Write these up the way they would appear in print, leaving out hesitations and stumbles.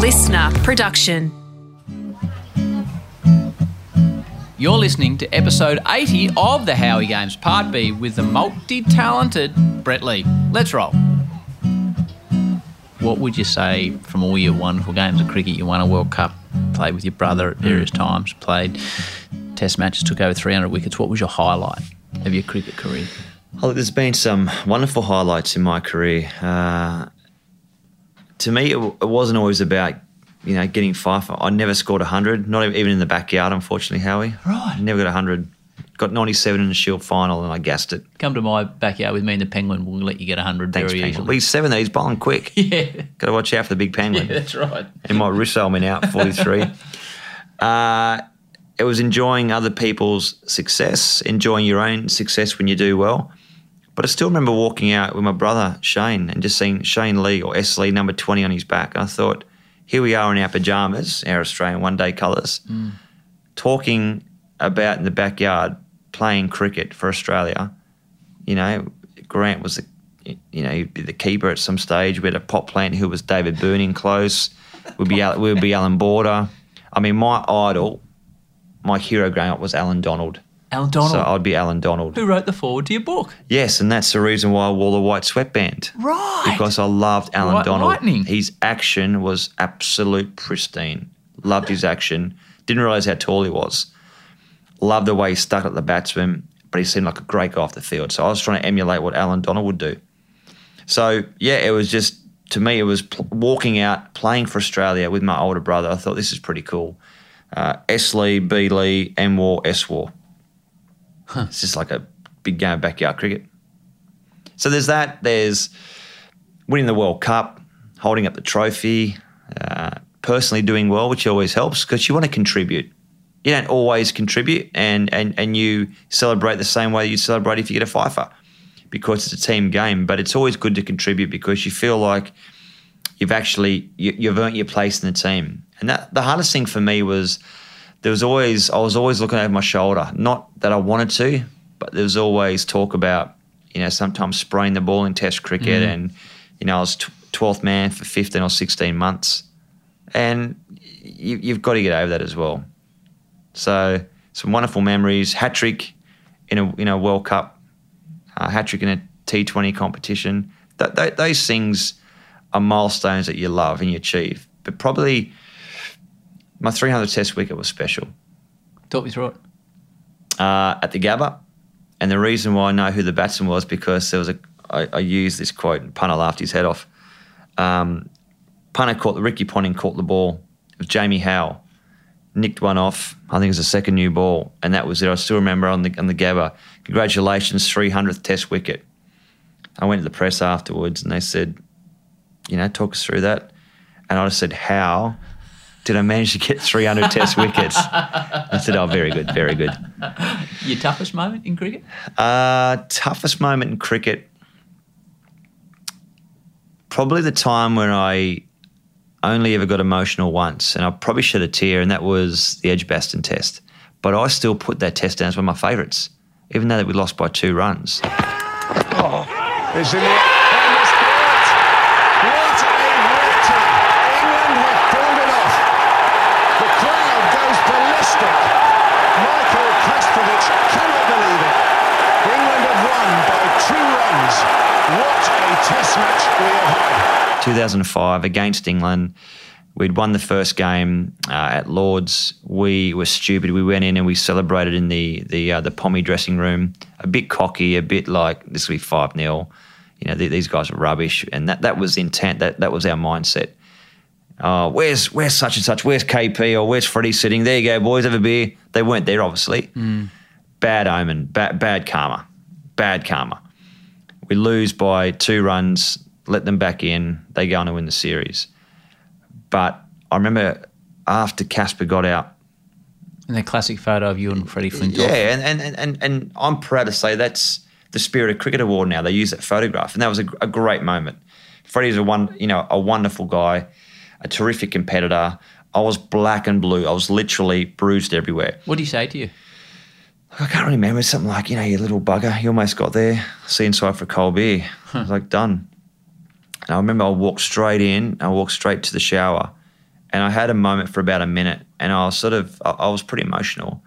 listener production. You're listening to episode 80 of The Howie Games, Part B, with the multi-talented Brett Lee. Let's roll. What would you say from all your wonderful games of cricket? You won a World Cup, played with your brother at various times, played test matches, took over 300 wickets. What was your highlight of your cricket career? Oh, look, there's been some wonderful highlights in my career. To me, it wasn't always about, you know, getting five. I never scored 100, not even in the backyard, unfortunately, Howie. Right. Never got 100. Got 97 in the Shield final and I gassed it. Come to my backyard with me and the Penguin. We'll let you get 100 very easily. Thanks, Penguin. He's seven there. He's bowling quick. Yeah. Got to watch out for the big Penguin. Yeah, that's right. And my Russo went out, 43. It was enjoying other people's success, enjoying your own success when you do well. But I still remember walking out with my brother, Shane, and just seeing Shane Lee or S. Lee, number 20 on his back. I thought, here we are in our pyjamas, our Australian one-day colours, talking about in the backyard playing cricket for Australia. You know, Grant was he'd be the keeper at some stage. We had a pot plant who was David Booning close. We'd be Alan Border. I mean, my idol, my hero growing up was Alan Donald. Alan Donald. So I'd be Alan Donald. Who wrote the foreword to your book. Yes, and that's the reason why I wore the white sweatband. Right. Because I loved Alan Donald. Lightning. His action was absolute pristine. Loved his action. Didn't realise how tall he was. Loved the way he stuck at the batsman, but he seemed like a great guy off the field. So I was trying to emulate what Alan Donald would do. So, yeah, it was just, to me, it was walking out, playing for Australia with my older brother. I thought, this is pretty cool. S. Lee, B. Lee, M. War, S. War. Huh. It's just like a big game of backyard cricket. So there's that. There's winning the World Cup, holding up the trophy, personally doing well, which always helps because you want to contribute. You don't always contribute and you celebrate the same way you celebrate if you get a fifer because it's a team game. But it's always good to contribute because you feel like you've earned your place in the team. And that the hardest thing for me was I was always looking over my shoulder. Not that I wanted to, but there was always talk about, you know, sometimes spraying the ball in Test cricket and, you know, I was 12th man for 15 or 16 months. And you've got to get over that as well. So some wonderful memories. Hat-trick in a World Cup, hat-trick in a T20 competition. Those things are milestones that you love and you achieve. But probably my 300 test wicket was special. Talk me through it. At the Gabba. And the reason why I know who the batsman was because there was I used this quote and punter laughed his head off. Ricky Ponting caught the ball. It was Jamie Howe. Nicked one off. I think it was the second new ball, and that was it. I still remember on the Gabba. Congratulations, 300th Test wicket. I went to the press afterwards, and they said, you know, talk us through that. And I just said, how did I manage to get 300 Test wickets? I said, oh, very good, very good. Your toughest moment in cricket? Toughest moment in cricket, probably the time when I only ever got emotional once, and I probably shed a tear, and that was the Edgbaston test. But I still put that test down as one of my favourites, even though that we lost by 2 runs. Oh, it's in the air. And it's built. What a victory. England have pulled it off. The crowd goes ballistic. Michael Kaspervich cannot believe it. England have won by 2 runs. What a test match we have had. 2005 against England, we'd won the first game at Lord's. We were stupid. We went in and we celebrated in the Pommy dressing room, a bit cocky, a bit like this will be 5-0. You know, these guys are rubbish, and that was the intent. That was our mindset. Where's such and such? Where's KP or where's Freddie sitting? There you go, boys, have a beer. They weren't there, obviously. Bad omen, bad karma. We lose by 2 runs. Let them back in, they go on to win the series. But I remember after Casper got out. And that classic photo of you and Freddie Flintoff. Yeah, and I'm proud to say that's the Spirit of Cricket Award now. They use that photograph, and that was a great moment. Freddie's a wonderful guy, a terrific competitor. I was black and blue. I was literally bruised everywhere. What did he say to you? I can't really remember. Something like, you know, you little bugger, you almost got there. See you inside for a cold beer. I was like, done. And I remember I walked straight to the shower And I had a moment for about a minute, and I was I was pretty emotional.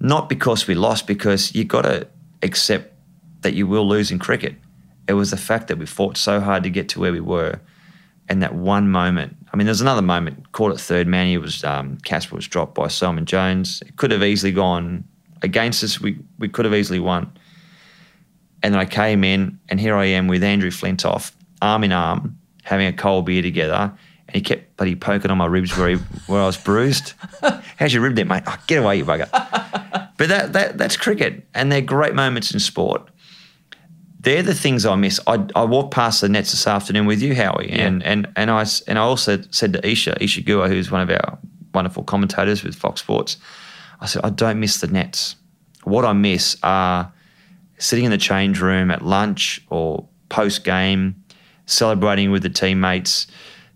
Not because we lost, because you got to accept that you will lose in cricket. It was the fact that we fought so hard to get to where we were, and that one moment. I mean, there's another moment, caught at third man. He was Casper was dropped by Simon Jones. It could have easily gone against us. We could have easily won. And then I came in, and here I am with Andrew Flintoff, arm in arm, having a cold beer together. And he kept bloody poking on my ribs where I was bruised. How's your rib there, mate? Oh, get away, you bugger. But that's cricket, and they're great moments in sport. They're the things I miss. I walked past the nets this afternoon with you, Howie, and I also said to Isha Gua, who's one of our wonderful commentators with Fox Sports, I said, I don't miss the nets. What I miss are sitting in the change room at lunch or post-game, celebrating with the teammates,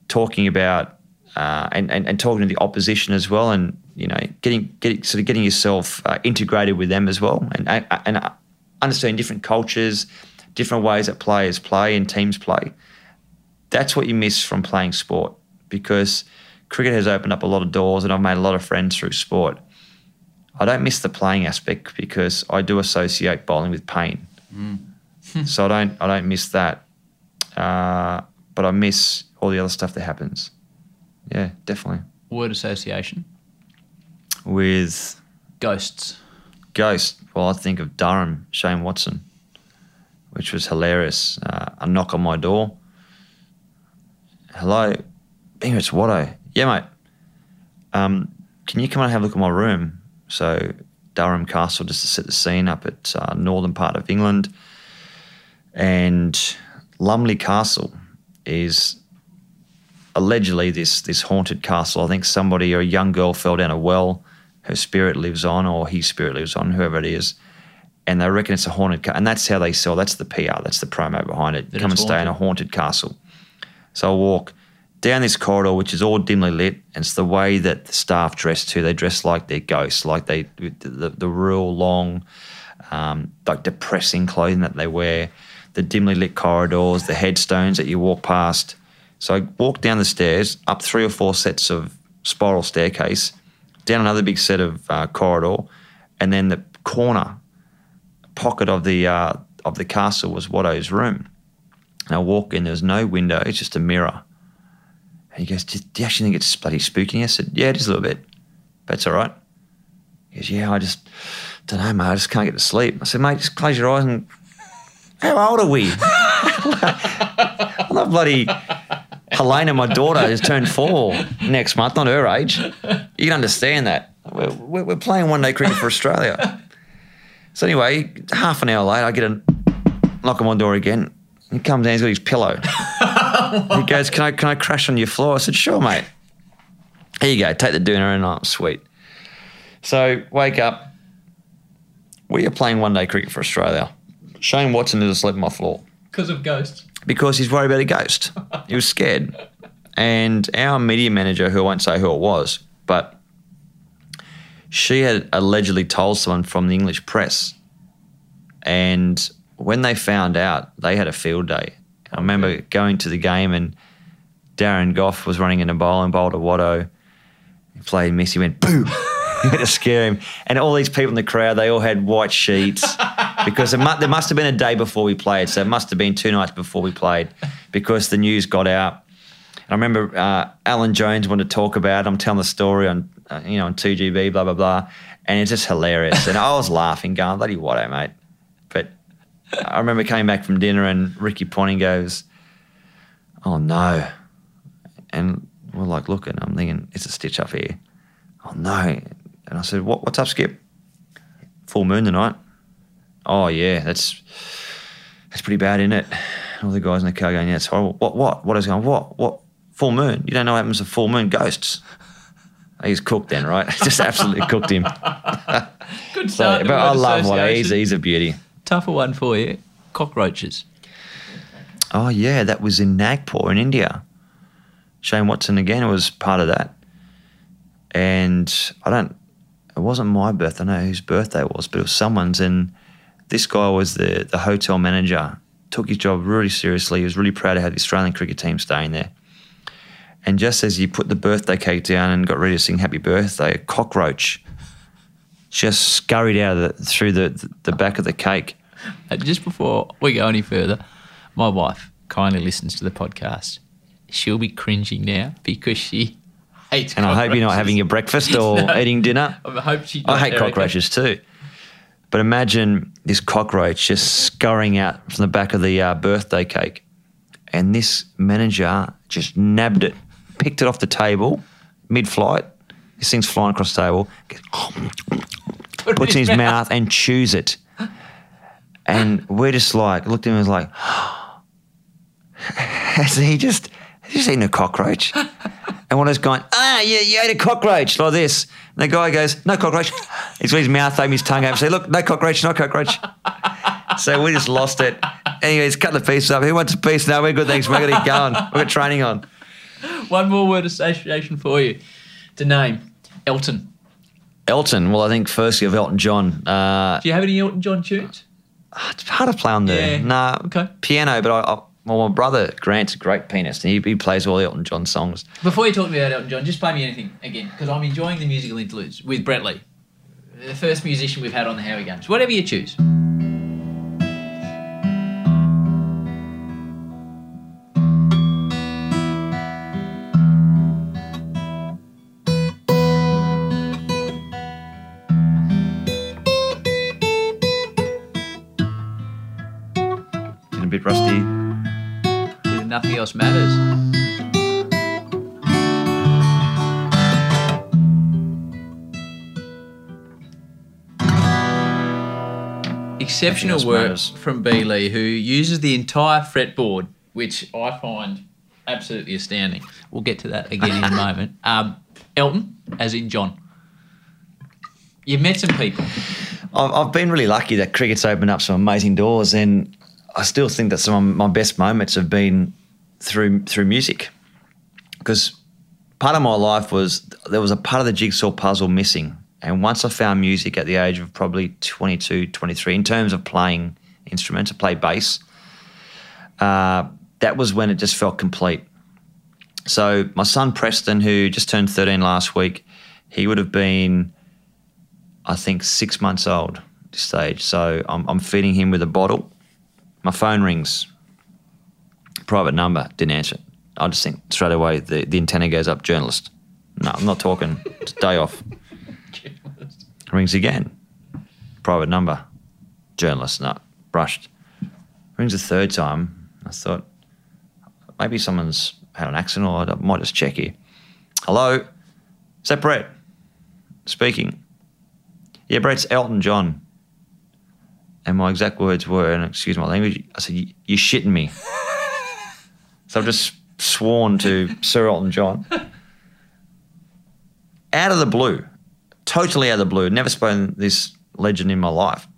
talking about and talking to the opposition as well, and you know, getting yourself integrated with them as well, and understanding different cultures, different ways that players play and teams play. That's what you miss from playing sport, because cricket has opened up a lot of doors, and I've made a lot of friends through sport. I don't miss the playing aspect because I do associate bowling with pain, so I don't miss that, but I miss all the other stuff that happens. Yeah, definitely. Word association with ghosts. Ghost. Well, I think of Durham, Shane Watson, which was hilarious. A knock on my door. Hello, Bingo, it's Watto. Yeah, mate. Can you come and have a look at my room? So Durham Castle, just to set the scene, up at northern part of England, and Lumley Castle is allegedly this haunted castle. I think somebody or a young girl fell down a well. Her spirit lives on, or his spirit lives on, whoever it is, and they reckon it's a haunted castle. And that's how they sell. That's the PR. That's the promo behind it. Come and stay in a haunted castle. So I walk down this corridor, which is all dimly lit, and it's the way that the staff dress too. They dress like they're ghosts, like the real long, like depressing clothing that they wear, the dimly lit corridors, the headstones that you walk past. So I walked down the stairs, up three or four sets of spiral staircase, down another big set of corridor, and then the corner pocket of the castle was Watto's room. And I walk in, there's no window, it's just a mirror. And he goes, do you actually think it's bloody spooky? I said, yeah, it is a little bit, but it's all right. He goes, yeah, I just don't know, mate, I just can't get to sleep. I said, mate, just close your eyes and how old are we? I'm not bloody... Helena, my daughter, has turned 4 next month, not her age. You can understand that. We're playing one-day cricket for Australia. So anyway, half an hour later, I get a knock on my door again. He comes in, he's got his pillow. He goes, can I crash on your floor? I said, sure, mate. Here you go, take the doona, and I'm sweet. So wake up. We are playing one-day cricket for Australia. Shane Watson is asleep on my floor. Because of ghosts. Because he's worried about a ghost. He was scared. And our media manager, who I won't say who it was, but she had allegedly told someone from the English press. And when they found out, they had a field day. I remember going to the game, and Darren Goff was running in a bowl and bowled to Watto. He played miss, he went, boo! He had to scare him. And all these people in the crowd, they all had white sheets. Because there must have been a day before we played, so it must have been 2 nights before we played, because the news got out. And I remember Alan Jones wanted to talk about it. I'm telling the story on, on 2GB, blah blah blah, and it's just hilarious. And I was laughing, going, "Bloody Watto, mate!" But I remember coming back from dinner, and Ricky Ponting goes, "Oh no," and we're like looking. I'm thinking, "It's a stitch up here." Oh no! And I said, "What's up, Skip? Full moon tonight." Oh, yeah, that's pretty bad, isn't it? All the guys in the car going, yeah, it's horrible. What? What is going on? What? Full moon? You don't know what happens to full moon? Ghosts. He's cooked then, right? Just absolutely cooked him. Good start. So, but I love Watto. He's a beauty. Tougher one for you, cockroaches. Oh, yeah, that was in Nagpur in India. Shane Watson again was part of that. And it wasn't my birthday. I don't know whose birthday it was, but it was someone's, and... This guy was the hotel manager, took his job really seriously. He was really proud to have the Australian cricket team staying there. And just as he put the birthday cake down and got ready to sing happy birthday, a cockroach just scurried out of through the back of the cake. Just before we go any further, my wife kindly listens to the podcast. She'll be cringing now because she hates cockroaches. And I hope you're not having your breakfast or no, eating dinner. I hope she does. I hate cockroaches too. But imagine this cockroach just scurrying out from the back of the birthday cake. And this manager just nabbed it, picked it off the table mid-flight. This thing's flying across the table, puts it in his mouth and chews it. And we're just like, looked at him and was like, has he just eaten a cockroach? And one of us going, you ate a cockroach, like this. And the guy goes, no cockroach. He's with his mouth open, his tongue open, say, look, no cockroach, no cockroach. So we just lost it. Anyways, cut the pieces up. Who wants a piece? No, we're good, thanks. We're going to keep going. We've got training on. One more word association for you to name. Elton. Elton. Well, I think firstly of Elton John. Do you have any Elton John tunes? It's hard to play on there. Yeah. No, okay. Piano, but well, my brother Grant's a great pianist and he plays all the Elton John songs. Before you talk to me about Elton John, just play me anything again because I'm enjoying the musical interludes with Brett Lee, the first musician we've had on the Howie Games. Whatever you choose. Rusty. Nothing else matters. Exceptional work from B. Lee, who uses the entire fretboard, which I find absolutely astounding. We'll get to that again in a moment. Elton, as in John. You've met some people. I've been really lucky that cricket's opened up some amazing doors, and I still think that some of my best moments have been through music, because part of my life was there was a part of the jigsaw puzzle missing, and once I found music at the age of probably 22, 23, in terms of playing instruments, I played bass, that was when it just felt complete. So my son Preston, who just turned 13 last week, he would have been, I think, 6 months old at this stage, so I'm feeding him with a bottle. My phone rings, private number, didn't answer it. I just think straight away the antenna goes up, journalist. No, I'm not talking, it's day off. Rings again, private number, journalist, no, brushed. Rings a third time, I thought, maybe someone's had an accident or I might just check here. Hello, is that Brett speaking? Yeah, Brett's Elton John. And my exact words were, and excuse my language, I said, you're shitting me. So I've just sworn to Sir Elton John. Out of the blue, totally out of the blue, never spoken to this legend in my life.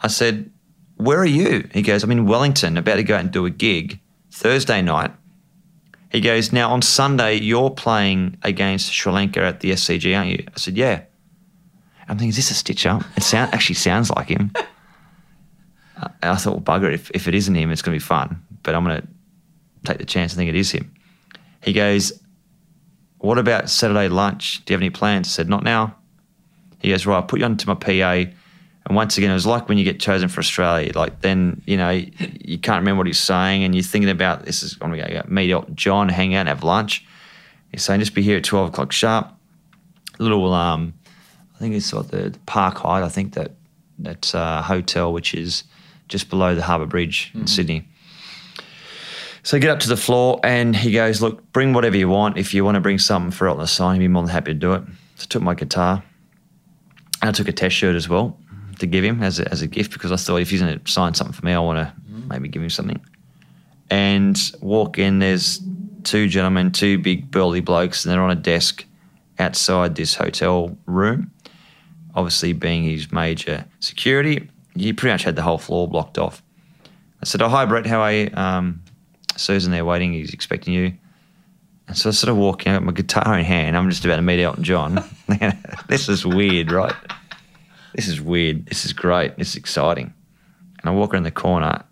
I said, where are you? He goes, I'm in Wellington, about to go out and do a gig Thursday night. He goes, now on Sunday, you're playing against Sri Lanka at the SCG, aren't you? I said, yeah. I'm thinking, is this a stitch up? It actually sounds like him. I thought, well, bugger it, if it isn't him, it's going to be fun, but I'm going to take the chance and think it is him. He goes, what about Saturday lunch? Do you have any plans? I said, not now. He goes, right, I'll put you on to my PA. And once again, it was like when you get chosen for Australia, like then, you know, you can't remember what he's saying and you're thinking about this is when we go meet Elton John, hang out and have lunch. He's saying, just be here at 12 o'clock sharp. A little, I think it's sort of the Park Hyde, I think that hotel, which is just below the Harbour Bridge in Sydney. So I get up to the floor and he goes, look, bring whatever you want. If you want to bring something for Elton to sign, he'd be more than happy to do it. So I took my guitar and I took a test shirt as well to give him as a gift, because I thought if he's going to sign something for me, I want to maybe give him something. And walk in, there's two gentlemen, two big burly blokes, and they're on a desk outside this hotel room, obviously being his major security. He pretty much had the whole floor blocked off. I said, oh, hi, Brett, how are you? Sue's in there waiting, he's expecting you. And so I sort of walk out with my guitar in hand. I'm just about to meet Elton John. This is weird, right? This is weird. This is great. This is exciting. And I walk around the corner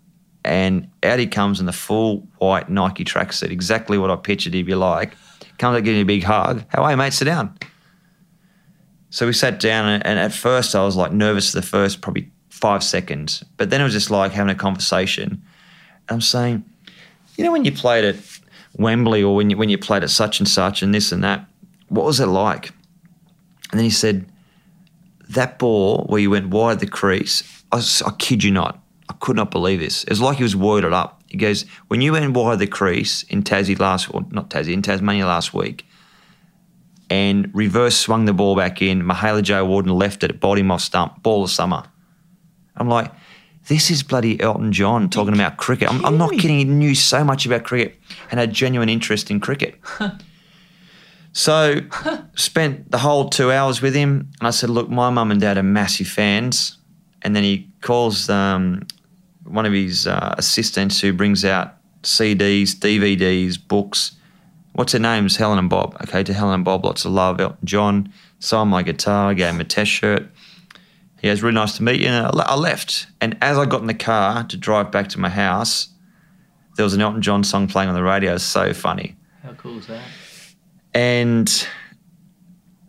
and out he comes in the full white Nike tracksuit, exactly what I pictured he'd be like. Comes up, gives me a big hug. How are you, mate? Sit down. So we sat down, and at first I was like nervous for the first probably 5 seconds, but then it was just like having a conversation. And I'm saying, you know, when you played at Wembley or when you played at such and such and this and that, what was it like? And then he said, that ball where you went wide of the crease, I kid you not, I could not believe this. It was like he was worded up. He goes, when you went wide of the crease in Tasmania last week, and reverse swung the ball back in, Mahela Jayawardene left it, bodied him off stump, ball of summer. I'm like, this is bloody Elton John talking about cricket. I'm not kidding. He knew so much about cricket and had genuine interest in cricket. So spent the whole 2 hours with him, and I said, look, my mum and dad are massive fans. And then he calls one of his assistants who brings out CDs, DVDs, books. What's her name's? Helen and Bob. Okay, to Helen and Bob, lots of love, Elton John. Signed my guitar, gave him a test shirt. He goes, really nice to meet you. And I left. And as I got in the car to drive back to my house, there was an Elton John song playing on the radio. It was so funny. How cool is that? And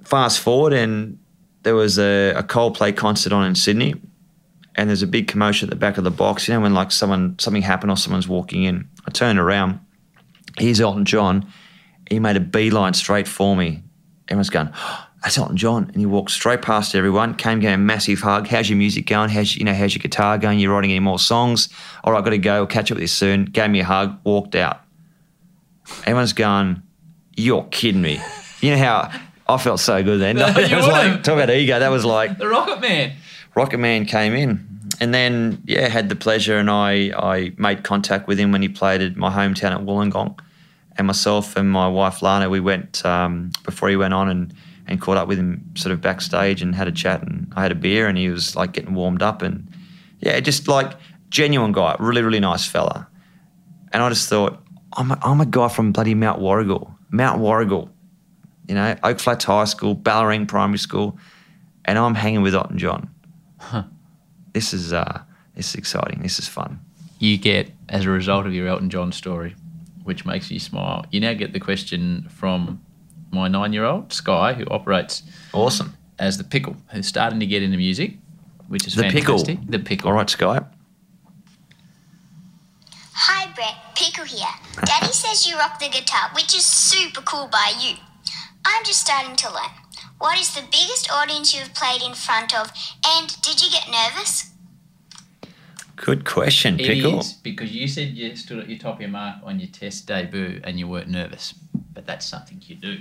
fast forward, and there was a Coldplay concert on in Sydney, and there's a big commotion at the back of the box, you know, when like something happened or someone's walking in. I turned around. Here's Elton John. He made a beeline straight for me. Everyone's going, oh, that's Elton John. And he walked straight past everyone, gave a massive hug. How's your music going? How's your guitar going? You're writing any more songs? All right, I've got to go. We'll catch up with you soon. Gave me a hug, walked out. Everyone's going, you're kidding me. You know how I felt so good then. No, it was like, talk about ego. That was like the Rocket Man. Rocket Man came in. And then, yeah, had the pleasure, and I made contact with him when he played at my hometown at Wollongong. And myself and my wife Lana, we went before he went on and caught up with him sort of backstage and had a chat, and I had a beer, and he was like getting warmed up, and yeah, just like genuine guy, really, really nice fella. And I just thought, I'm a guy from bloody Mount Warrigal, you know, Oak Flats High School, Ballarine Primary School, and I'm hanging with Elton John. Huh. This is exciting. This is fun. You get, as a result of your Elton John story, which makes you smile, you now get the question from my 9-year-old, Sky, who operates awesome as the Pickle, who's starting to get into music, which is fantastic. Pickle. The Pickle. All right, Sky. Hi, Brett. Pickle here. Daddy says you rock the guitar, which is super cool by you. I'm just starting to learn. What is the biggest audience you've played in front of, and did you get nervous? Good question, Pickle. It is, because you said you stood at your top of your mark on your test debut and you weren't nervous, but that's something you do.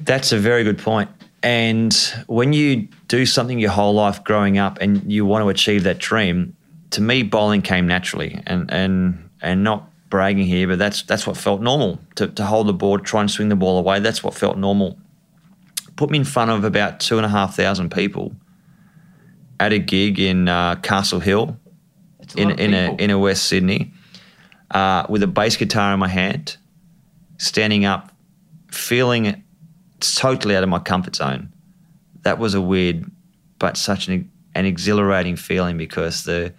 That's a very good point. And when you do something your whole life growing up and you want to achieve that dream, to me, bowling came naturally, and not bragging here, but that's what felt normal, to hold the board, try and swing the ball away. That's what felt normal. Put me in front of about 2,500 people at a gig in Castle Hill in West Sydney with a bass guitar in my hand, standing up, feeling totally out of my comfort zone. That was a weird but such an exhilarating feeling, because the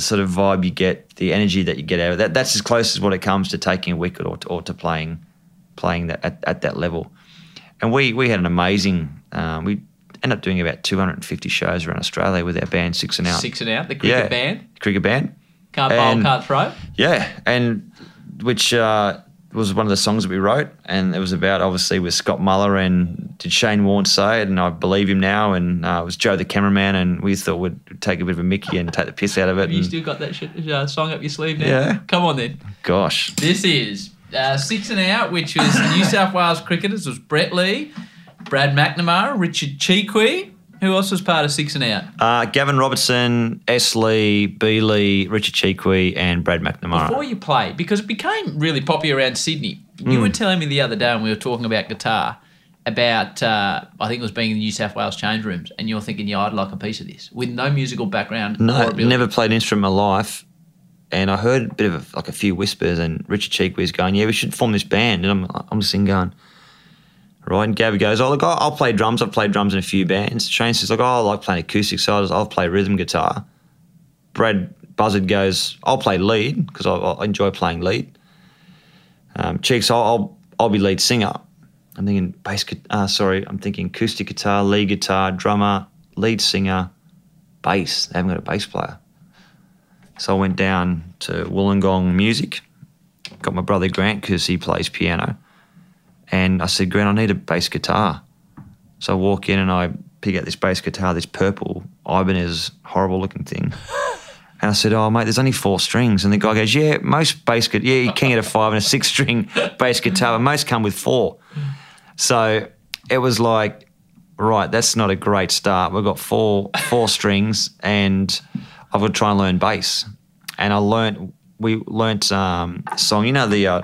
sort of vibe you get, the energy that you get out of that, that's as close as what it comes to taking a wicket or to playing that at that level. And we had an amazing we ended up doing about 250 shows around Australia with our band Six and Out. Six and Out, the cricket band. Cricket band. Can't bowl, can't throw. Yeah, and which was one of the songs that we wrote, and it was about, obviously, with Scott Muller and did Shane Warne say it, and I believe him now, and it was Joe the cameraman, and we thought we'd take a bit of a mickey and take the piss out of it. You still got that song up your sleeve now? Yeah. Come on then. Gosh. This is Six and Out, which was New South Wales cricketers. It was Brett Lee, Brad McNamara, Richard Cheekwee. Who else was part of Six and Out? Gavin Robertson, S. Lee, B. Lee, Richard Cheekwee and Brad McNamara. Before you play, because it became really popular around Sydney, you were telling me the other day when we were talking about guitar, about I think it was being in the New South Wales change rooms, and you're thinking, yeah, I'd like a piece of this, with no musical background. No, never played an instrument in my life, and I heard a bit of a few whispers, and Richard Cheekwee's going, yeah, we should form this band, and I'm just sitting going... Right, and Gabby goes, oh, look, I'll play drums. I've played drums in a few bands. Shane says, look, I like playing acoustic, so I'll play rhythm guitar. Brad Buzzard goes, I'll play lead because I enjoy playing lead. Cheeks, I'll be lead singer. I'm thinking bass guitar, I'm thinking acoustic guitar, lead guitar, drummer, lead singer, bass. They haven't got a bass player. So I went down to Wollongong Music, got my brother Grant because he plays piano, and I said, Grant, I need a bass guitar. So I walk in and I pick out this bass guitar, this purple Ibanez horrible looking thing. And I said, oh, mate, there's only four strings. And the guy goes, yeah, most bass guitar, yeah, you can get a 5 and a 6 string bass guitar, but most come with 4. So it was like, right, that's not a great start. We've got four strings and I've got to try and learn bass. And we learnt a song, you know, the...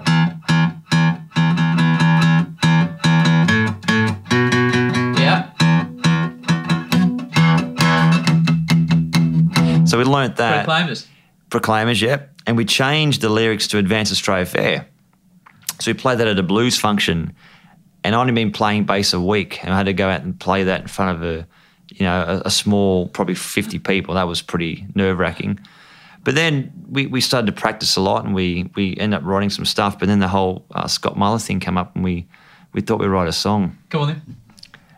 So we learnt that. Proclaimers. Proclaimers, yep. And we changed the lyrics to Advance Australia Fair. So we played that at a blues function, and I'd only been playing bass a week, and I had to go out and play that in front of a small, probably 50 people. That was pretty nerve-wracking. But then we started to practice a lot, and we ended up writing some stuff, but then the whole Scott Muller thing came up, and we thought we'd write a song. Come on then.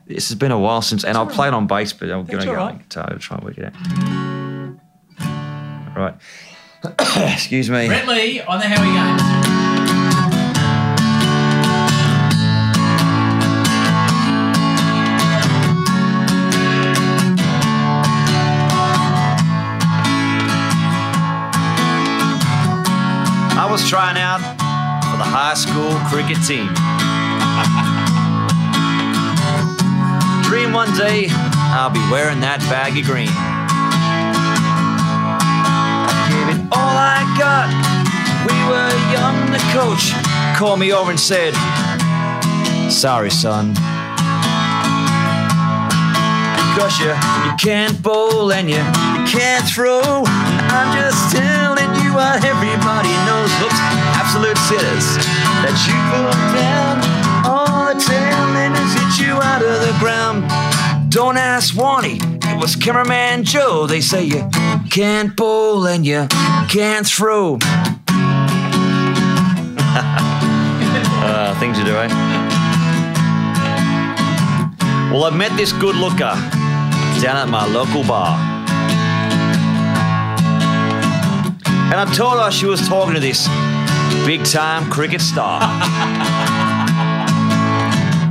This has been a while since, and I'll play it on bass, but I'll give it a go on guitar to try and work it out. Right. Excuse me. Brett Lee on the Howie Games. I was trying out for the high school cricket team. Dream one day I'll be wearing that baggy green. All I got, we were young, the coach called me over and said, sorry, son. Because you can't bowl and you can't throw. I'm just telling you what everybody knows. Looks absolute sinners that you pull down. All the tailenders hit you out of the ground. Don't ask Warnie, it was cameraman Joe. They say you can't bowl and you can't throw. Things you do, eh? Well, I met this good looker down at my local bar, and I told her she was talking to this big-time cricket star.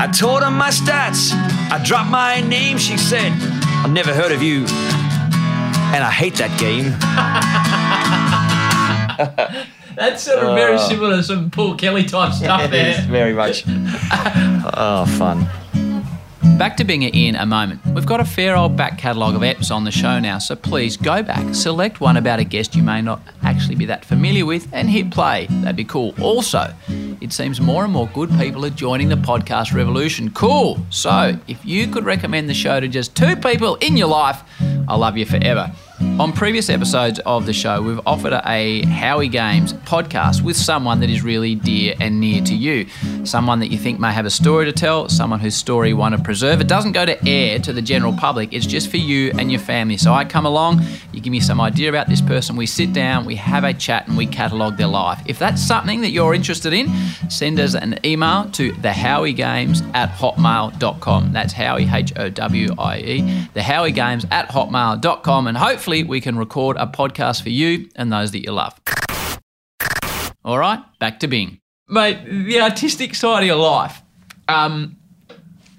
I told her my stats, I dropped my name. She said, I've never heard of you, and I hate that game. That's sort of very similar to some Paul Kelly type stuff there. It is, very much. Fun. Back to Binga in a moment. We've got a fair old back catalogue of EPs on the show now, so please go back, select one about a guest you may not actually be that familiar with, and hit play. That'd be cool. Also, it seems more and more good people are joining the podcast revolution. Cool. So if you could recommend the show to just 2 people in your life, I'll love you forever. On previous episodes of the show, we've offered a Howie Games podcast with someone that is really dear and near to you. Someone that you think may have a story to tell, someone whose story you want to preserve. It doesn't go to air to the general public. It's just for you and your family. So I come along, you give me some idea about this person, we sit down, we have a chat, and we catalogue their life. If that's something that you're interested in, send us an email to thehowiegames@hotmail.com. That's Howie, Howie, thehowiegames@hotmail.com, and hopefully we can record a podcast for you and those that you love. All right, back to Bing. Mate, the artistic side of your life. And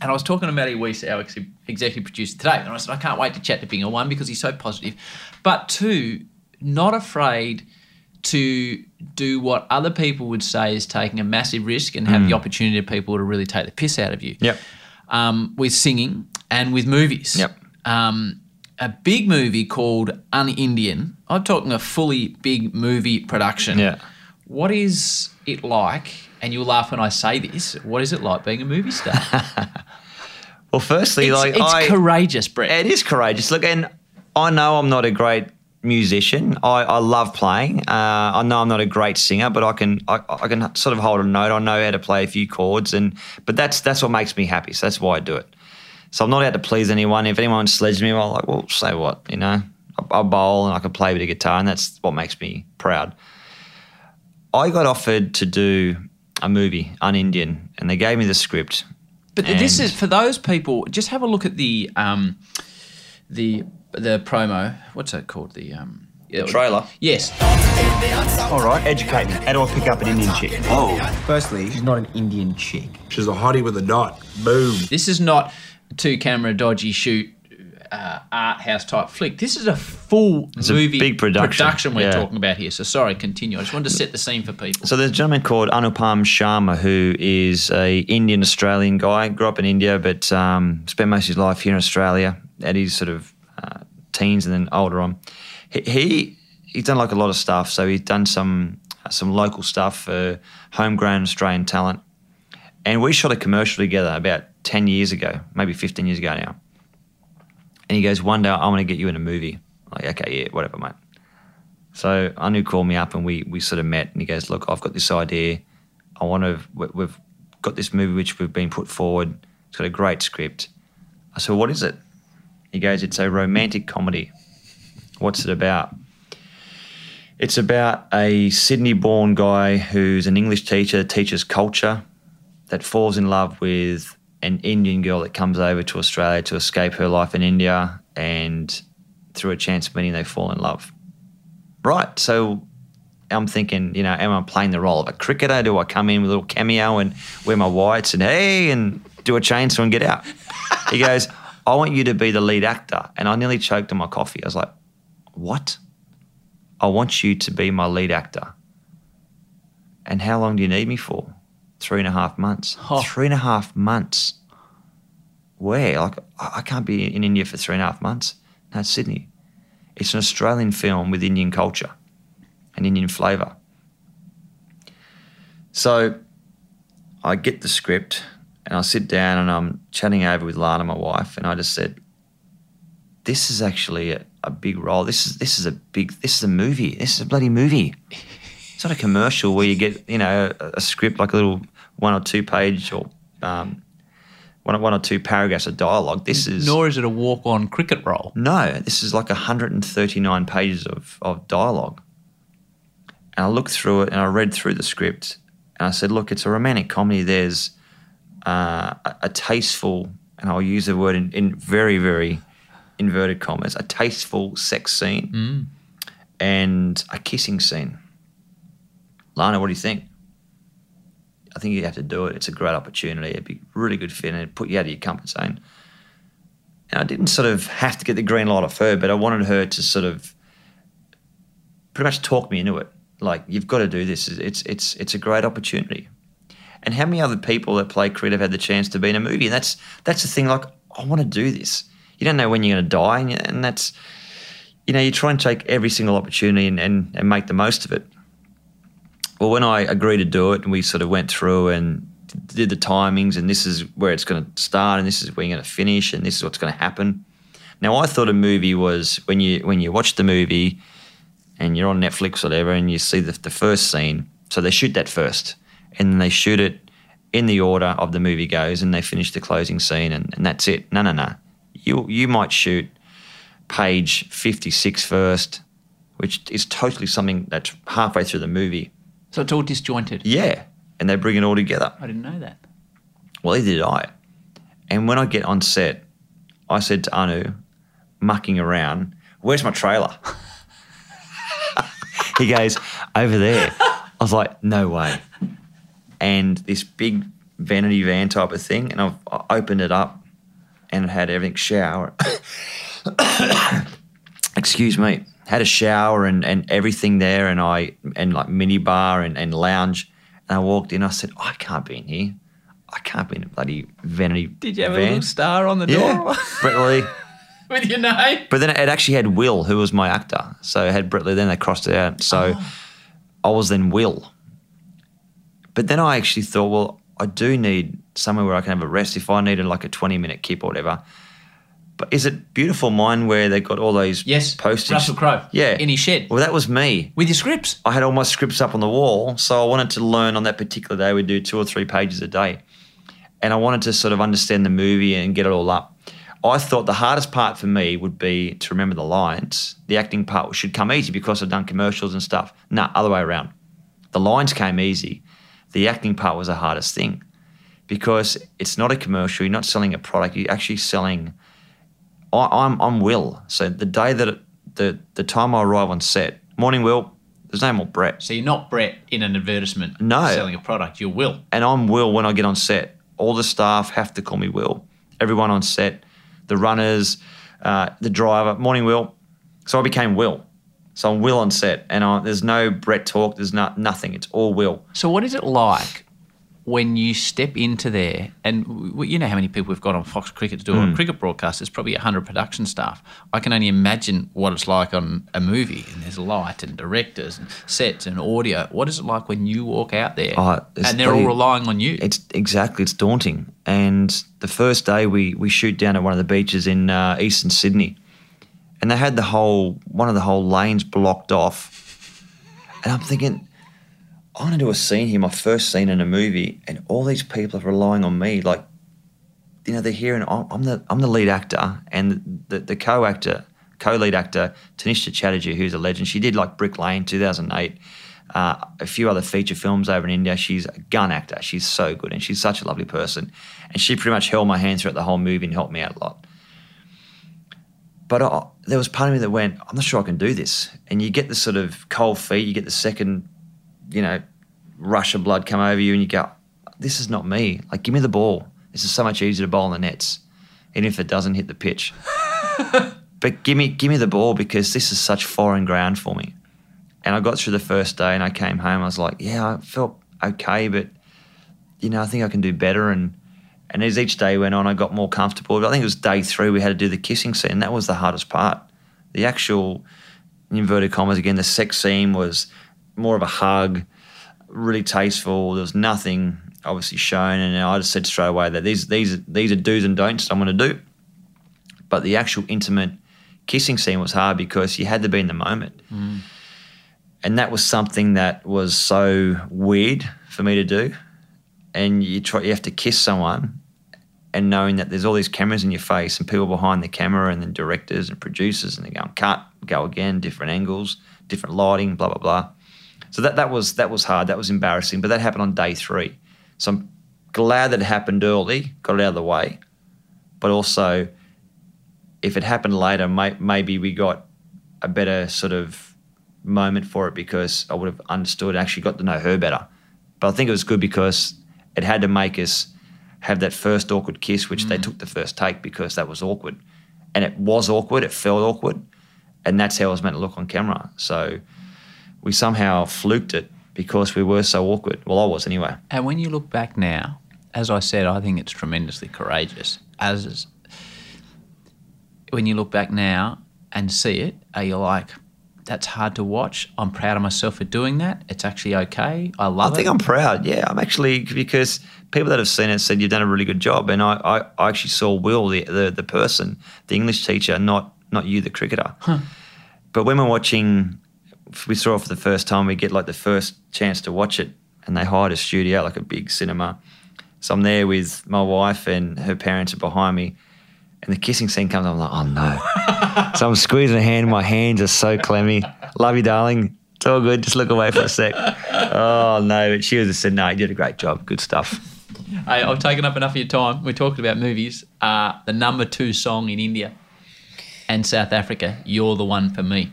I was talking to Matty Weiss, our executive producer, today, and I said, I can't wait to chat to Bing, one, because he's so positive, but two, not afraid to do what other people would say is taking a massive risk and have the opportunity of people to really take the piss out of you. Yep. With singing and with movies. Yep. A big movie called Un-Indian. I'm talking a fully big movie production. Yeah. What is it like? And you'll laugh when I say this. What is it like being a movie star? Well, firstly, it's courageous, Brett. It is courageous. Look, and I know I'm not a great musician. I love playing. I know I'm not a great singer, but I can sort of hold a note. I know how to play a few chords, but that's what makes me happy. So that's why I do it. So I'm not out to please anyone. If anyone sledges me, I'm like, well, say what, you know? I bowl and I can play a bit of guitar, and that's what makes me proud. I got offered to do a movie, Un-Indian, and they gave me the script. But this is, for those people, just have a look at the promo. What's that called? The trailer. Yes. All right, educate me. How do I pick up an Indian chick? Oh. Firstly, she's not an Indian chick. She's a hottie with a knot. Boom. This is not two-camera, dodgy shoot, art house type flick. This is a full big production we're talking about here. So sorry, continue. I just wanted to set the scene for people. So there's a gentleman called Anupam Sharma who is an Indian Australian guy. Grew up in India, but spent most of his life here in Australia at his sort of teens and then older on. He's done like a lot of stuff. So he's done some local stuff for homegrown Australian talent, and we shot a commercial together about 10 years ago, maybe 15 years ago now. And he goes, one day I want to get you in a movie. I'm like, okay, yeah, whatever, mate. So Anu called me up and we sort of met, and he goes, look, I've got this idea. We've got this movie which we've been put forward. It's got a great script. I said, what is it? He goes, it's a romantic comedy. What's it about? It's about a Sydney-born guy who's an English teacher, teaches culture, that falls in love with an Indian girl that comes over to Australia to escape her life in India, and through a chance meeting they fall in love. Right, so I'm thinking, you know, am I playing the role of a cricketer? Do I come in with a little cameo and wear my whites and hey, and do a chainsaw and get out? He goes, I want you to be the lead actor. And I nearly choked on my coffee. I was like, what? I want you to be my lead actor. And how long do you need me for? 3.5 months. Oh. 3.5 months. Where? Like, I can't be in India for 3.5 months. No, it's Sydney. It's an Australian film with Indian culture and Indian flavour. So I get the script and I sit down and I'm chatting over with Lana, my wife, and I just said, this is actually a big role. This is a movie. This is a bloody movie. It's not a commercial where you get, you know, a script like a little one or two page or one or two paragraphs of dialogue. This is. Nor is it a walk-on cricket role. No, this is like 139 pages of dialogue. And I looked through it and I read through the script and I said, look, it's a romantic comedy. There's a tasteful, and I'll use the word in very, very inverted commas, a tasteful sex scene and a kissing scene. Lana, what do you think? I think you have to do it. It's a great opportunity. It'd be a really good fit and it'd put you out of your comfort zone. And I didn't sort of have to get the green light off her, but I wanted her to sort of pretty much talk me into it. Like, you've got to do this. It's a great opportunity. And how many other people that play cricket have had the chance to be in a movie? And that's the thing, like, I want to do this. You don't know when you're going to die, and that's, you know, you try and take every single opportunity and make the most of it. Well, when I agreed to do it and we sort of went through and did the timings and this is where it's going to start and this is where you're going to finish and this is what's going to happen. Now, I thought a movie was when you watch the movie and you're on Netflix or whatever and you see the first scene, so they shoot that first and then they shoot it in the order of the movie goes and they finish the closing scene and that's it. No. You might shoot page 56 first, which is totally something that's halfway through the movie. So it's all disjointed. Yeah, and they bring it all together. I didn't know that. Well, neither did I. And when I get on set, I said to Anu, mucking around, where's my trailer? He goes, over there. I was like, no way. And this big vanity van type of thing, and I opened it up and it had everything, shower. Excuse me. Had a shower and everything there and like minibar and lounge. And I walked in, I said, I can't be in here. I can't be in a bloody vanity van. Did you have a little star on the door? Brett Lee. With your name? But then it actually had Will, who was my actor. So it had Brett Lee, then they crossed it out. So I was then Will. But then I actually thought, well, I do need somewhere where I can have a rest if I needed like a 20-minute kip or whatever. But is it Beautiful Mind where they got all those posters? Russell Crowe. Yeah. In his shed. Well, that was me. With your scripts? I had all my scripts up on the wall, so I wanted to learn on that particular day. We'd do 2 or 3 pages a day. And I wanted to sort of understand the movie and get it all up. I thought the hardest part for me would be to remember the lines. The acting part should come easy because I'd done commercials and stuff. No, other way around. The lines came easy. The acting part was the hardest thing because it's not a commercial. You're not selling a product. You're actually selling... I'm Will. So the day that... The time I arrive on set, morning, Will. There's no more Brett. So you're not Brett in an advertisement selling a product. You're Will. And I'm Will when I get on set. All the staff have to call me Will. Everyone on set, the runners, the driver, morning, Will. So I became Will. So I'm Will on set. And there's no Brett talk. There's nothing. It's all Will. So what is it like when you step into there, and you know how many people we've got on Fox Cricket to do a cricket broadcast, there's probably 100 production staff. I can only imagine what it's like on a movie, and there's light and directors and sets and audio. What is it like when you walk out there and they're all relying on you? It's daunting. And the first day we shoot down at one of the beaches in eastern Sydney, and they had one of the whole lanes blocked off, and I'm thinking, I want to do a scene here, my first scene in a movie, and all these people are relying on me. Like, you know, they're here, and I'm the lead actor, and the co-lead actor, Tanisha Chatterjee, who's a legend. She did like Brick Lane, 2008, a few other feature films over in India. She's a gun actor. She's so good, and she's such a lovely person. And she pretty much held my hand throughout the whole movie and helped me out a lot. But there was part of me that went, I'm not sure I can do this. And you get the sort of cold feet, you get the second, you know, rush of blood come over you and you go, this is not me. Like, give me the ball. This is so much easier to bowl in the nets, even if it doesn't hit the pitch. But give me the ball, because this is such foreign ground for me. And I got through the first day and I came home. I was like, yeah, I felt okay, but, you know, I think I can do better. And as each day went on, I got more comfortable. But I think it was day 3 we had to do the kissing scene. That was the hardest part. The actual, in inverted commas again, the sex scene was more of a hug, really tasteful. There was nothing obviously shown, and I just said straight away that these are do's and don'ts I'm going to do. But the actual intimate kissing scene was hard because you had to be in the moment. Mm. And that was something that was so weird for me to do. And you have to kiss someone and knowing that there's all these cameras in your face and people behind the camera and then directors and producers, and they're going, cut, go again, different angles, different lighting, blah, blah, blah. So that was hard, that was embarrassing, but that happened on day 3. So I'm glad that it happened early, got it out of the way. But also, if it happened later, maybe we got a better sort of moment for it because I would have understood and actually got to know her better. But I think it was good because it had to make us have that first awkward kiss, which they took the first take because that was awkward. And it was awkward, it felt awkward, and that's how it was meant to look on camera. So we somehow fluked it because we were so awkward. Well, I was anyway. And when you look back now, as I said, I think it's tremendously courageous. When you look back now and see it, are you like, that's hard to watch? I'm proud of myself for doing that. It's actually okay. I love it. I think I'm proud, yeah. I'm actually, because people that have seen it said you've done a really good job. And I actually saw Will, the person, the English teacher, not you, the cricketer. Huh. But when we're watching... We saw it for the first time. We get like the first chance to watch it, and they hired a studio, like a big cinema. So I'm there with my wife, and her parents are behind me, and the kissing scene comes up. I'm like, oh no. So I'm squeezing her hand. My hands are so clammy. Love you, darling. It's all good. Just look away for a sec. Oh no. But she was just said, no, you did a great job. Good stuff. Hey, I've taken up enough of your time. We're talking about movies. The #2 song in India and South Africa, You're the One for Me.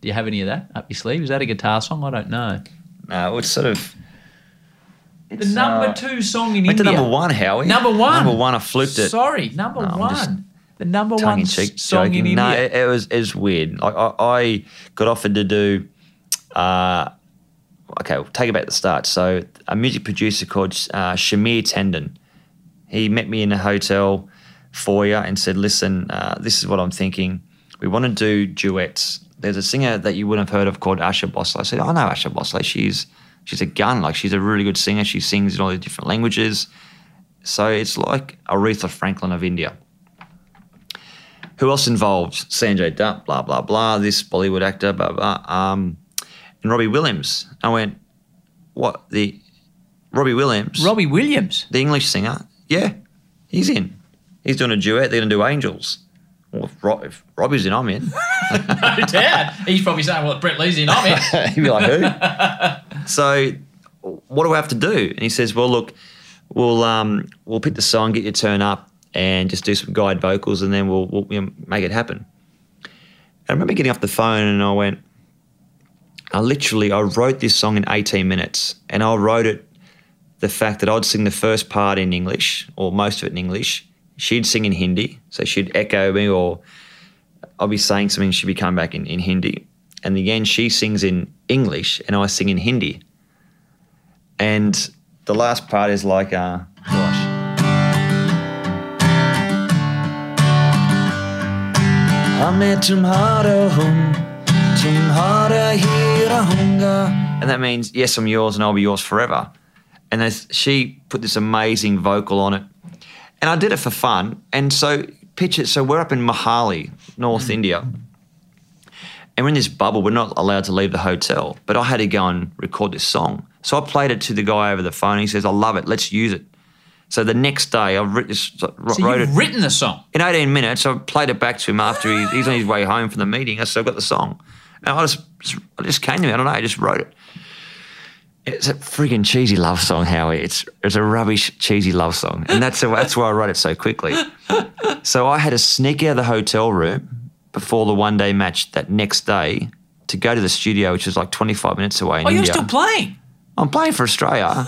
Do you have any of that up your sleeve? Is that a guitar song? I don't know. No, it's sort of... It's, the #2 song in India. Went to #1, Howie. #1. #1, I fluked it. Sorry, #1. The #1 song in India. No, it was weird. I got offered to do... okay, we'll take it back to the start. So a music producer called Shamir Tendon, he met me in a hotel foyer and said, listen, this is what I'm thinking. We want to do duets. There's a singer that you wouldn't have heard of called Asha Bhosle. I said, I know Asha Bhosle. She's a gun. Like, she's a really good singer. She sings in all these different languages. So it's like Aretha Franklin of India. Who else involved? Sanjay Dutt, blah, blah, blah, this Bollywood actor, blah, blah, and Robbie Williams. I went, what, the Robbie Williams? Robbie Williams? The English singer? Yeah, he's in. He's doing a duet. They're going to do Angels. Well, if Robbie's in, I'm in. No doubt. He's probably saying, well, if Brett Lee's in, I'm in. He'd be like, who? So what do I have to do? And he says, well, look, we'll pick the song, get your turn up, and just do some guide vocals, and then we'll make it happen. I remember getting off the phone and I went, I wrote this song in 18 minutes, and I wrote it the fact that I'd sing the first part in English, or most of it in English. She'd sing in Hindi, so she'd echo me, or I'll be saying something, she'd be coming back in Hindi. And in the end, she sings in English and I sing in Hindi. And the last part is like, gosh. And that means, yes, I'm yours and I'll be yours forever. And she put this amazing vocal on it. And I did it for fun. And so picture it. So we're up in Mohali, North India. And we're in this bubble. We're not allowed to leave the hotel. But I had to go and record this song. So I played it to the guy over the phone. He says, I love it. Let's use it. So the next day, I've written the song? In 18 minutes, I played it back to him after he's on his way home from the meeting. I still got the song. And I just came to me. I don't know. I just wrote it. It's a frigging cheesy love song, Howie. It's a rubbish, cheesy love song. And that's why I wrote it so quickly. So I had to sneak out of the hotel room before the one-day match that next day to go to the studio, which was like 25 minutes away in India. Oh, you're still playing? I'm playing for Australia.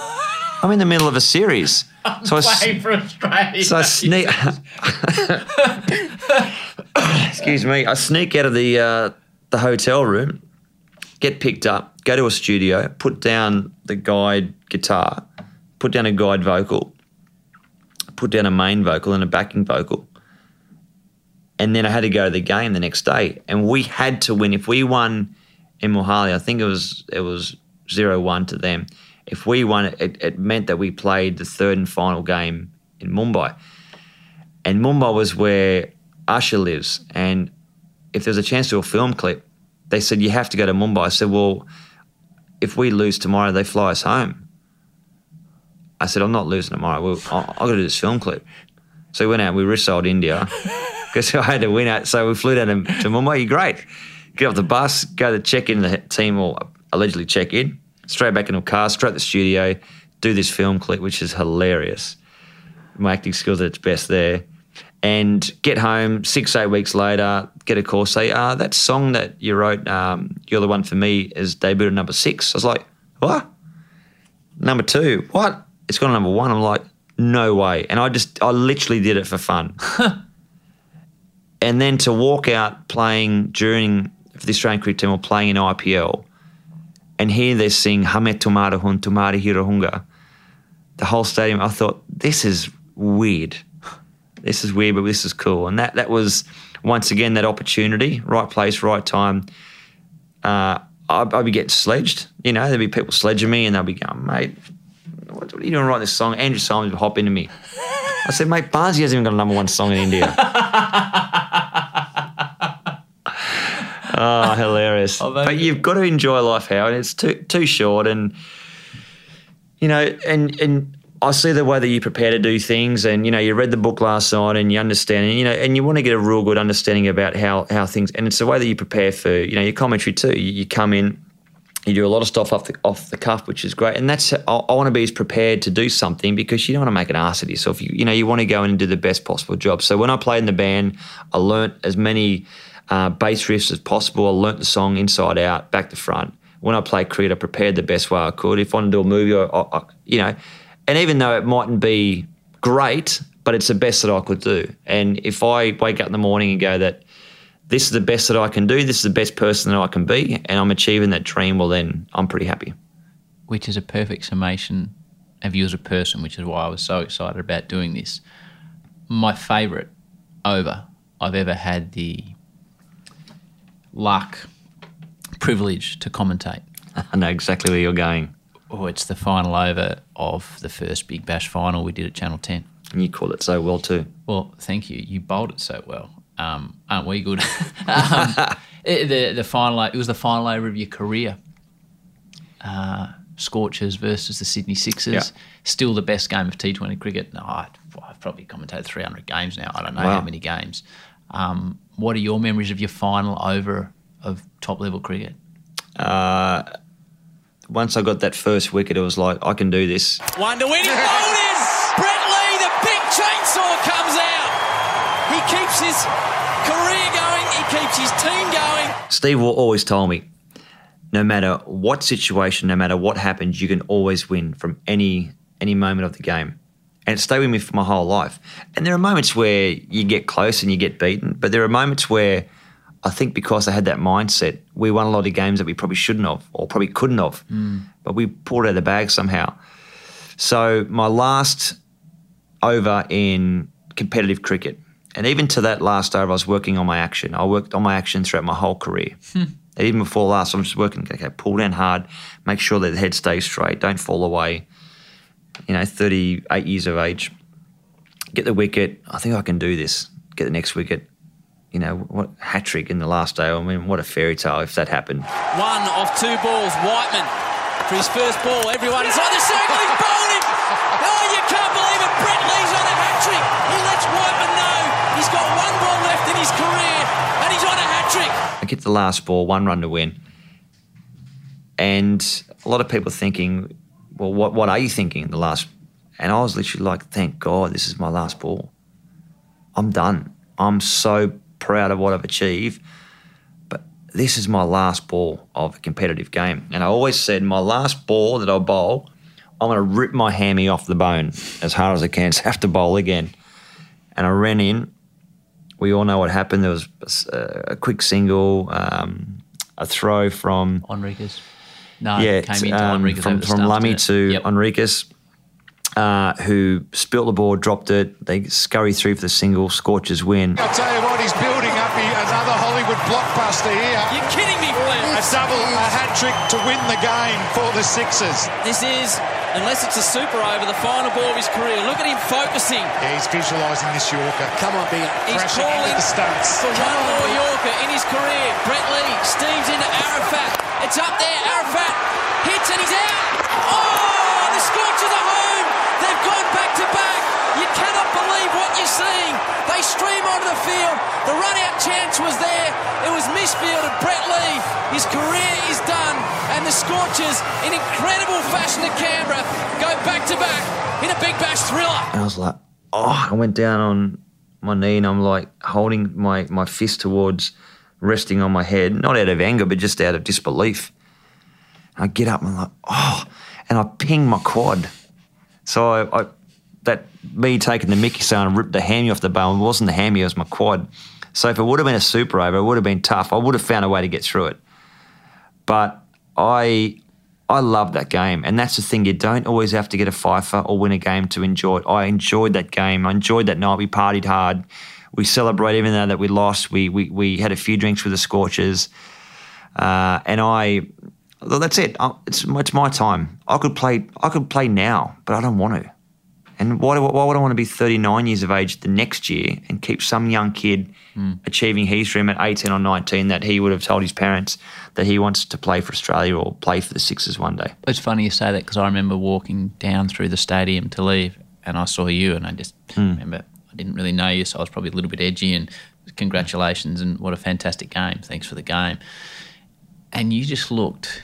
I'm in the middle of a series. Excuse me. I sneak out of the hotel room, get picked up, go to a studio, put down the guide guitar, put down a guide vocal, put down a main vocal and a backing vocal. And then I had to go to the game the next day. And we had to win. If we won in Mohali, I think it was 0-1 to them. If we won, it meant that we played the third and final game in Mumbai. And Mumbai was where Asha lives. And if there's a chance to do a film clip, they said, you have to go to Mumbai. I said, well, if we lose tomorrow, they fly us home. I said, I'm not losing tomorrow. I've got to do this film clip. So we went out, we risk-sold India because I had to win out. So we flew down to Mumbai. You're great. Get off the bus, go to check-in, the team will allegedly check-in. Straight back in the car, straight to the studio, do this film clip, which is hilarious. My acting skills are at its best there. And get home 6-8 weeks later, get a call, say, that song that you wrote, You're the One for Me, is debuted at number 6. I was like, what? Number 2, what? It's gone number 1. I'm like, no way. And I literally did it for fun. And then to walk out playing for the Australian cricket team or playing in IPL, and here they sing Hame Tumhara Hoon Tumhari Hi Rahunga. The whole stadium, I thought, this is weird. This is weird, but this is cool. And that was, once again, that opportunity, right place, right time. I'd be getting sledged. You know, there'd be people sledging me and they'd be going, mate, what are you doing writing this song? Andrew Simons would hop into me. I said, mate, Barnsley hasn't even got a number 1 song in India. Oh, hilarious. But you've got to enjoy life, Howard. It's too short. And, you know, and I see the way that you prepare to do things and, you know, you read the book last night and you understand, and, you know, and you want to get a real good understanding about how things, and it's the way that you prepare for, you know, your commentary too. You come in, you do a lot of stuff off the cuff, which is great. And that's, I want to be as prepared to do something because you don't want to make an ass of yourself. You know, you want to go in and do the best possible job. So when I played in the band, I learnt as many bass riffs as possible. I learnt the song inside out, back to front. When I played cricket, I prepared the best way I could. If I wanted to do a movie, I, you know, and even though it mightn't be great, but it's the best that I could do. And if I wake up in the morning and go that this is the best that I can do, this is the best person that I can be, and I'm achieving that dream, well then I'm pretty happy. Which is a perfect summation of you as a person, which is why I was so excited about doing this. My favourite over I've ever had the luck, privilege to commentate. I know exactly where you're going. Oh, it's the final over of the first Big Bash final we did at Channel 10. And you called it so well too. Well, thank you. You bowled it so well. Aren't we good? The final, it was the final over of your career. Scorchers versus the Sydney Sixers. Yeah. Still the best game of T20 cricket. No, I've probably commentated 300 games now. I don't know how many games. What are your memories of your final over of top-level cricket? Once I got that first wicket, it was like, I can do this. One to win, he bowled in! Brett Lee, the big chainsaw comes out. He keeps his career going, he keeps his team going. Steve will always tell me, no matter what situation, no matter what happens, you can always win from any moment of the game. And it stayed with me for my whole life. And there are moments where you get close and you get beaten, but there are moments where I think because I had that mindset, we won a lot of games that we probably shouldn't have or probably couldn't have, but we pulled out of the bag somehow. So my last over in competitive cricket, and even to that last over, I was working on my action. I worked on my action throughout my whole career. And even before last, I'm just working, okay, pull down hard, make sure that the head stays straight, don't fall away. You know, 38 years of age, get the wicket. I think I can do this. Get the next wicket. You know, what hat trick in the last day. I mean, what a fairy tale if that happened. One off two balls, Whiteman for his first ball. Everyone is on the circle, he's bowled him. Oh, you can't believe it. Brett Lee's on a hat trick. He lets Whiteman know he's got one ball left in his career and he's on a hat trick. I get the last ball, one run to win. And a lot of people thinking, well, what are you thinking in the last? And I was literally like, thank God this is my last ball. I'm done. I'm so proud of what I've achieved, but this is my last ball of a competitive game. And I always said my last ball that I'll bowl, I'm going to rip my hammy off the bone as hard as I can, so I have to bowl again. And I ran in. We all know what happened. There was a quick single, a throw from... Henriques. No, yeah, it came into Henriques from Lumley to Henriques, who spilt the ball, dropped it. They scurry through for the single. Scorchers win. I'll tell you what, he's building up another Hollywood blockbuster here. You're kidding me, please. A double, a hat trick to win the game for the Sixers. This is, unless it's a super over, the final ball of his career. Look at him focusing. Yeah, he's visualising this Yorker. Come on, Big. He's calling the stumps for one more Yorker in his career. Brett Lee steams into Arafat. It's up there, Arafat hits and he's out. Oh, the Scorchers are home. They've gone back to back. You cannot believe what you're seeing. They stream onto the field. The run-out chance was there. It was misfielded. Brett Lee, his career is done. And the Scorchers, in incredible fashion to Canberra, go back to back in a Big Bash thriller. And I was like, oh, I went down on my knee and I'm like holding my fist towards... resting on my head, not out of anger, but just out of disbelief. And I get up and I'm like, oh, and I ping my quad. So I that me taking the mickey saying I ripped the hammy off the bone, it wasn't the hammy, it was my quad. So if it would have been a super over, it would have been tough. I would have found a way to get through it. But I love that game. And that's the thing, you don't always have to get a fifer or win a game to enjoy it. I enjoyed that game. I enjoyed that night. We partied hard. We celebrate even though that we lost. We had a few drinks with the Scorchers. That's it. It's my time. I could play now, but I don't want to. And why would I want to be 39 years of age the next year and keep some young kid achieving his dream at 18 or 19 that he would have told his parents that he wants to play for Australia or play for the Sixers one day? It's funny you say that because I remember walking down through the stadium to leave and I saw you and I just remember... I didn't really know you, so I was probably a little bit edgy and congratulations and what a fantastic game. Thanks for the game. And you just looked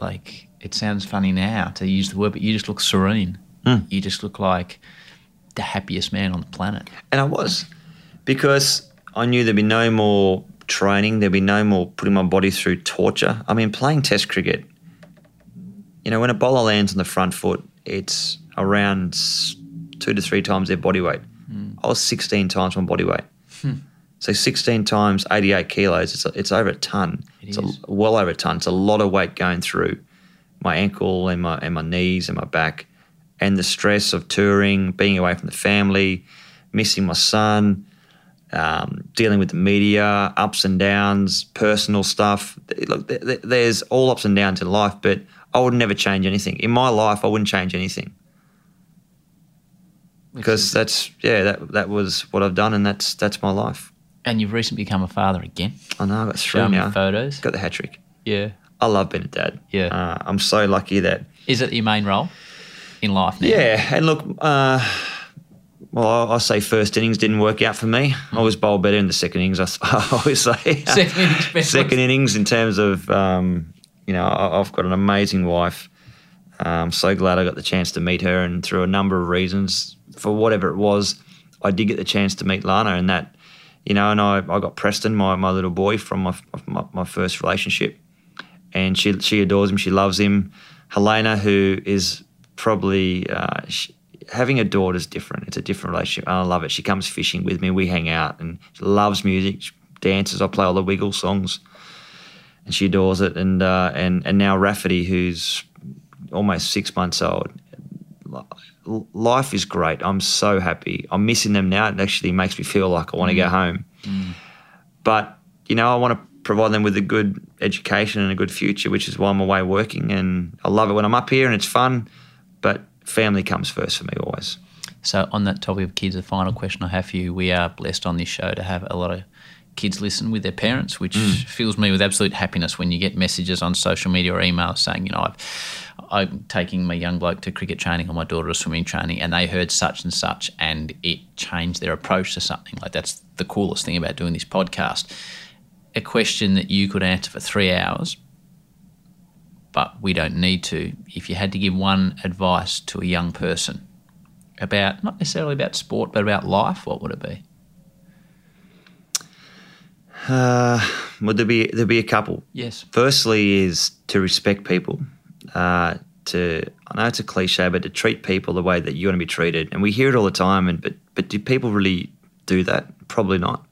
like, it sounds funny now to use the word, but you just looked serene. You just looked like the happiest man on the planet. And I was, because I knew there'd be no more training, there'd be no more putting my body through torture. I mean, playing test cricket, you know, when a bowler lands on the front foot, it's around 2 to 3 times their body weight. I was 16 times my body weight. So 16 times 88 kilos, it's over a ton. It's well over a ton. It's a lot of weight going through my ankle and my knees and my back. And the stress of touring, being away from the family, missing my son, dealing with the media, ups and downs, personal stuff. Look, there's all ups and downs in life, but I would never change anything. In my life, I wouldn't change anything. Because that was what I've done and that's my life. And you've recently become a father again. I know, I've got 3 now. Show me photos. Got the hat trick. Yeah. I love being a dad. Yeah. I'm so lucky that... Is it your main role in life now? Yeah, and look, Well, I say first innings didn't work out for me. I always bowl better in the second innings, I always say. Second innings in terms of, you know, I've got an amazing wife. I'm so glad I got the chance to meet her, and through a number of reasons, for whatever it was, I did get the chance to meet Lana, and that, you know, and I got Preston, my little boy, from my first relationship, and she adores him, she loves him. Helena, who is probably, having a daughter's different. It's a different relationship. I love it. She comes fishing with me. We hang out, and she loves music. She dances. I play all the Wiggles songs, and she adores it. And now Rafferty, who's almost 6 months old. Life is great. I'm so happy. I'm missing them now. It actually makes me feel like I want to go home. But, you know, I want to provide them with a good education and a good future, which is why I'm away working. And I love it when I'm up here, and it's fun, but family comes first for me always. So on that topic of kids, the final question I have for you, we are blessed on this show to have a lot of kids listen with their parents, which fills me with absolute happiness when you get messages on social media or emails saying, you know, I'm taking my young bloke to cricket training or my daughter to swimming training, and they heard such and such and it changed their approach to something. Like, that's the coolest thing about doing this podcast. A question that you could answer for 3 hours, but we don't need to. If you had to give one advice to a young person about, not necessarily about sport, but about life, what would it be? Well, there'd be a couple. Yes. Firstly is to respect people. I know it's a cliche, but to treat people the way that you want to be treated. And we hear it all the time, but do people really do that? Probably not.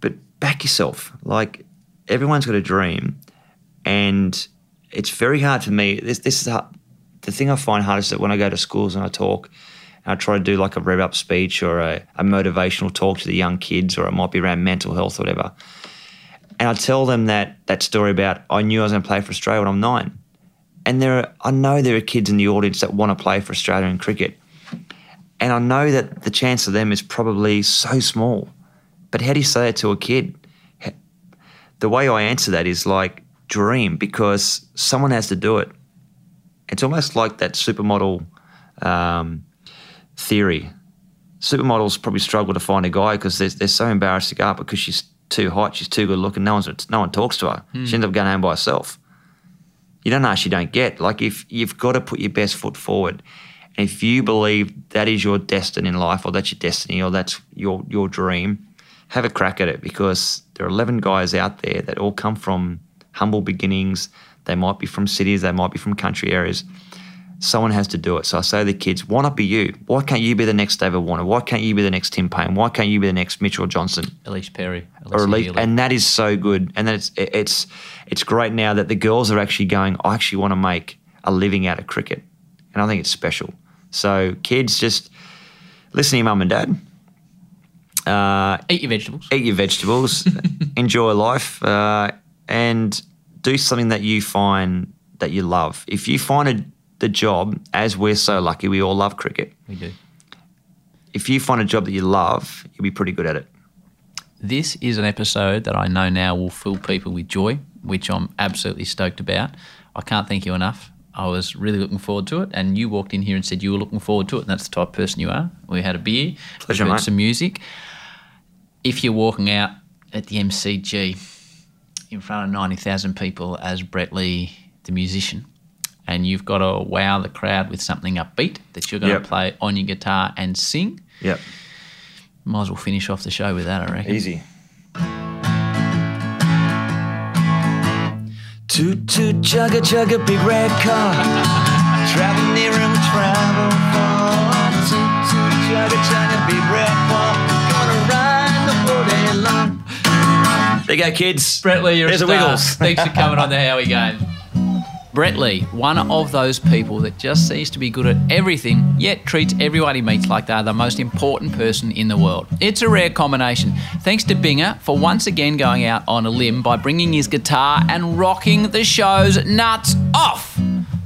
But back yourself. Like, everyone's got a dream, and it's very hard for me. This is the thing I find hardest, is that when I go to schools and I talk, I try to do like a rev up speech or a motivational talk to the young kids, or it might be around mental health or whatever. And I tell them that story about, I knew I was going to play for Australia when I'm 9. And I know there are kids in the audience that want to play for Australia in cricket. And I know that the chance of them is probably so small. But how do you say that to a kid? The way I answer that is like, dream, because someone has to do it. It's almost like that supermodel theory. Supermodels probably struggle to find a guy because they're so embarrassed to go up, because she's too hot, she's too good looking, no one talks to her. She ends up going home by herself. You don't ask, you don't get. Like, if you've got to put your best foot forward, and if you believe that is your destiny in life, or that's your destiny, or that's your dream, have a crack at it, because there are 11 guys out there that all come from humble beginnings. They might be from cities, they might be from country areas. Someone has to do it. So I say to the kids, why not be you? Why can't you be the next David Warner? Why can't you be the next Tim Payne? Why can't you be the next Mitchell Johnson? Elise Perry. Elise, and that is so good. And it's great now that the girls are actually going, I actually want to make a living out of cricket. And I think it's special. So kids, just listen to your mum and dad. Eat your vegetables. Enjoy life. And do something that you find that you love. If you find the job, as we're so lucky, we all love cricket. We do. If you find a job that you love, you'll be pretty good at it. This is an episode that I know now will fill people with joy, which I'm absolutely stoked about. I can't thank you enough. I was really looking forward to it, and you walked in here and said you were looking forward to it, and that's the type of person you are. We had a beer. Pleasure, mate. Some music. If you're walking out at the MCG in front of 90,000 people as Brett Lee, the musician, and you've got to wow the crowd with something upbeat that you're going to play on your guitar and sing. Yep. Might as well finish off the show with that, I reckon. Easy. Toot, toot, chugga, chugga, big red car. Travel near and travel far. Toot, toot, chugga, chugga, big red car. Gonna ride the whole day long. There you go, kids. Brett Lee, you're a star. There's the Wiggles. Thanks for coming on the Howie Games. Brett Lee, one of those people that just seems to be good at everything, yet treats everyone he meets like they are the most important person in the world. It's a rare combination. Thanks to Binger for once again going out on a limb by bringing his guitar and rocking the show's nuts off.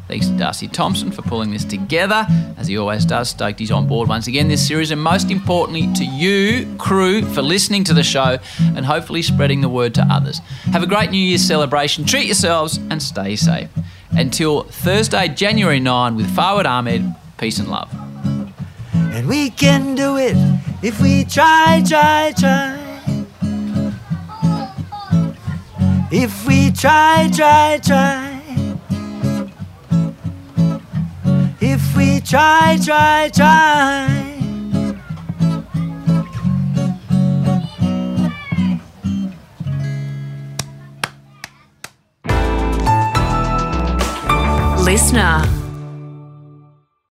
Thanks to Darcy Thompson for pulling this together, as he always does. Stoked he's on board once again this series, and most importantly to you, crew, for listening to the show and hopefully spreading the word to others. Have a great New Year's celebration. Treat yourselves and stay safe. Until Thursday, January 9, with Fawad Ahmed, peace and love. And we can do it if we try. If we try. If we try. Listener.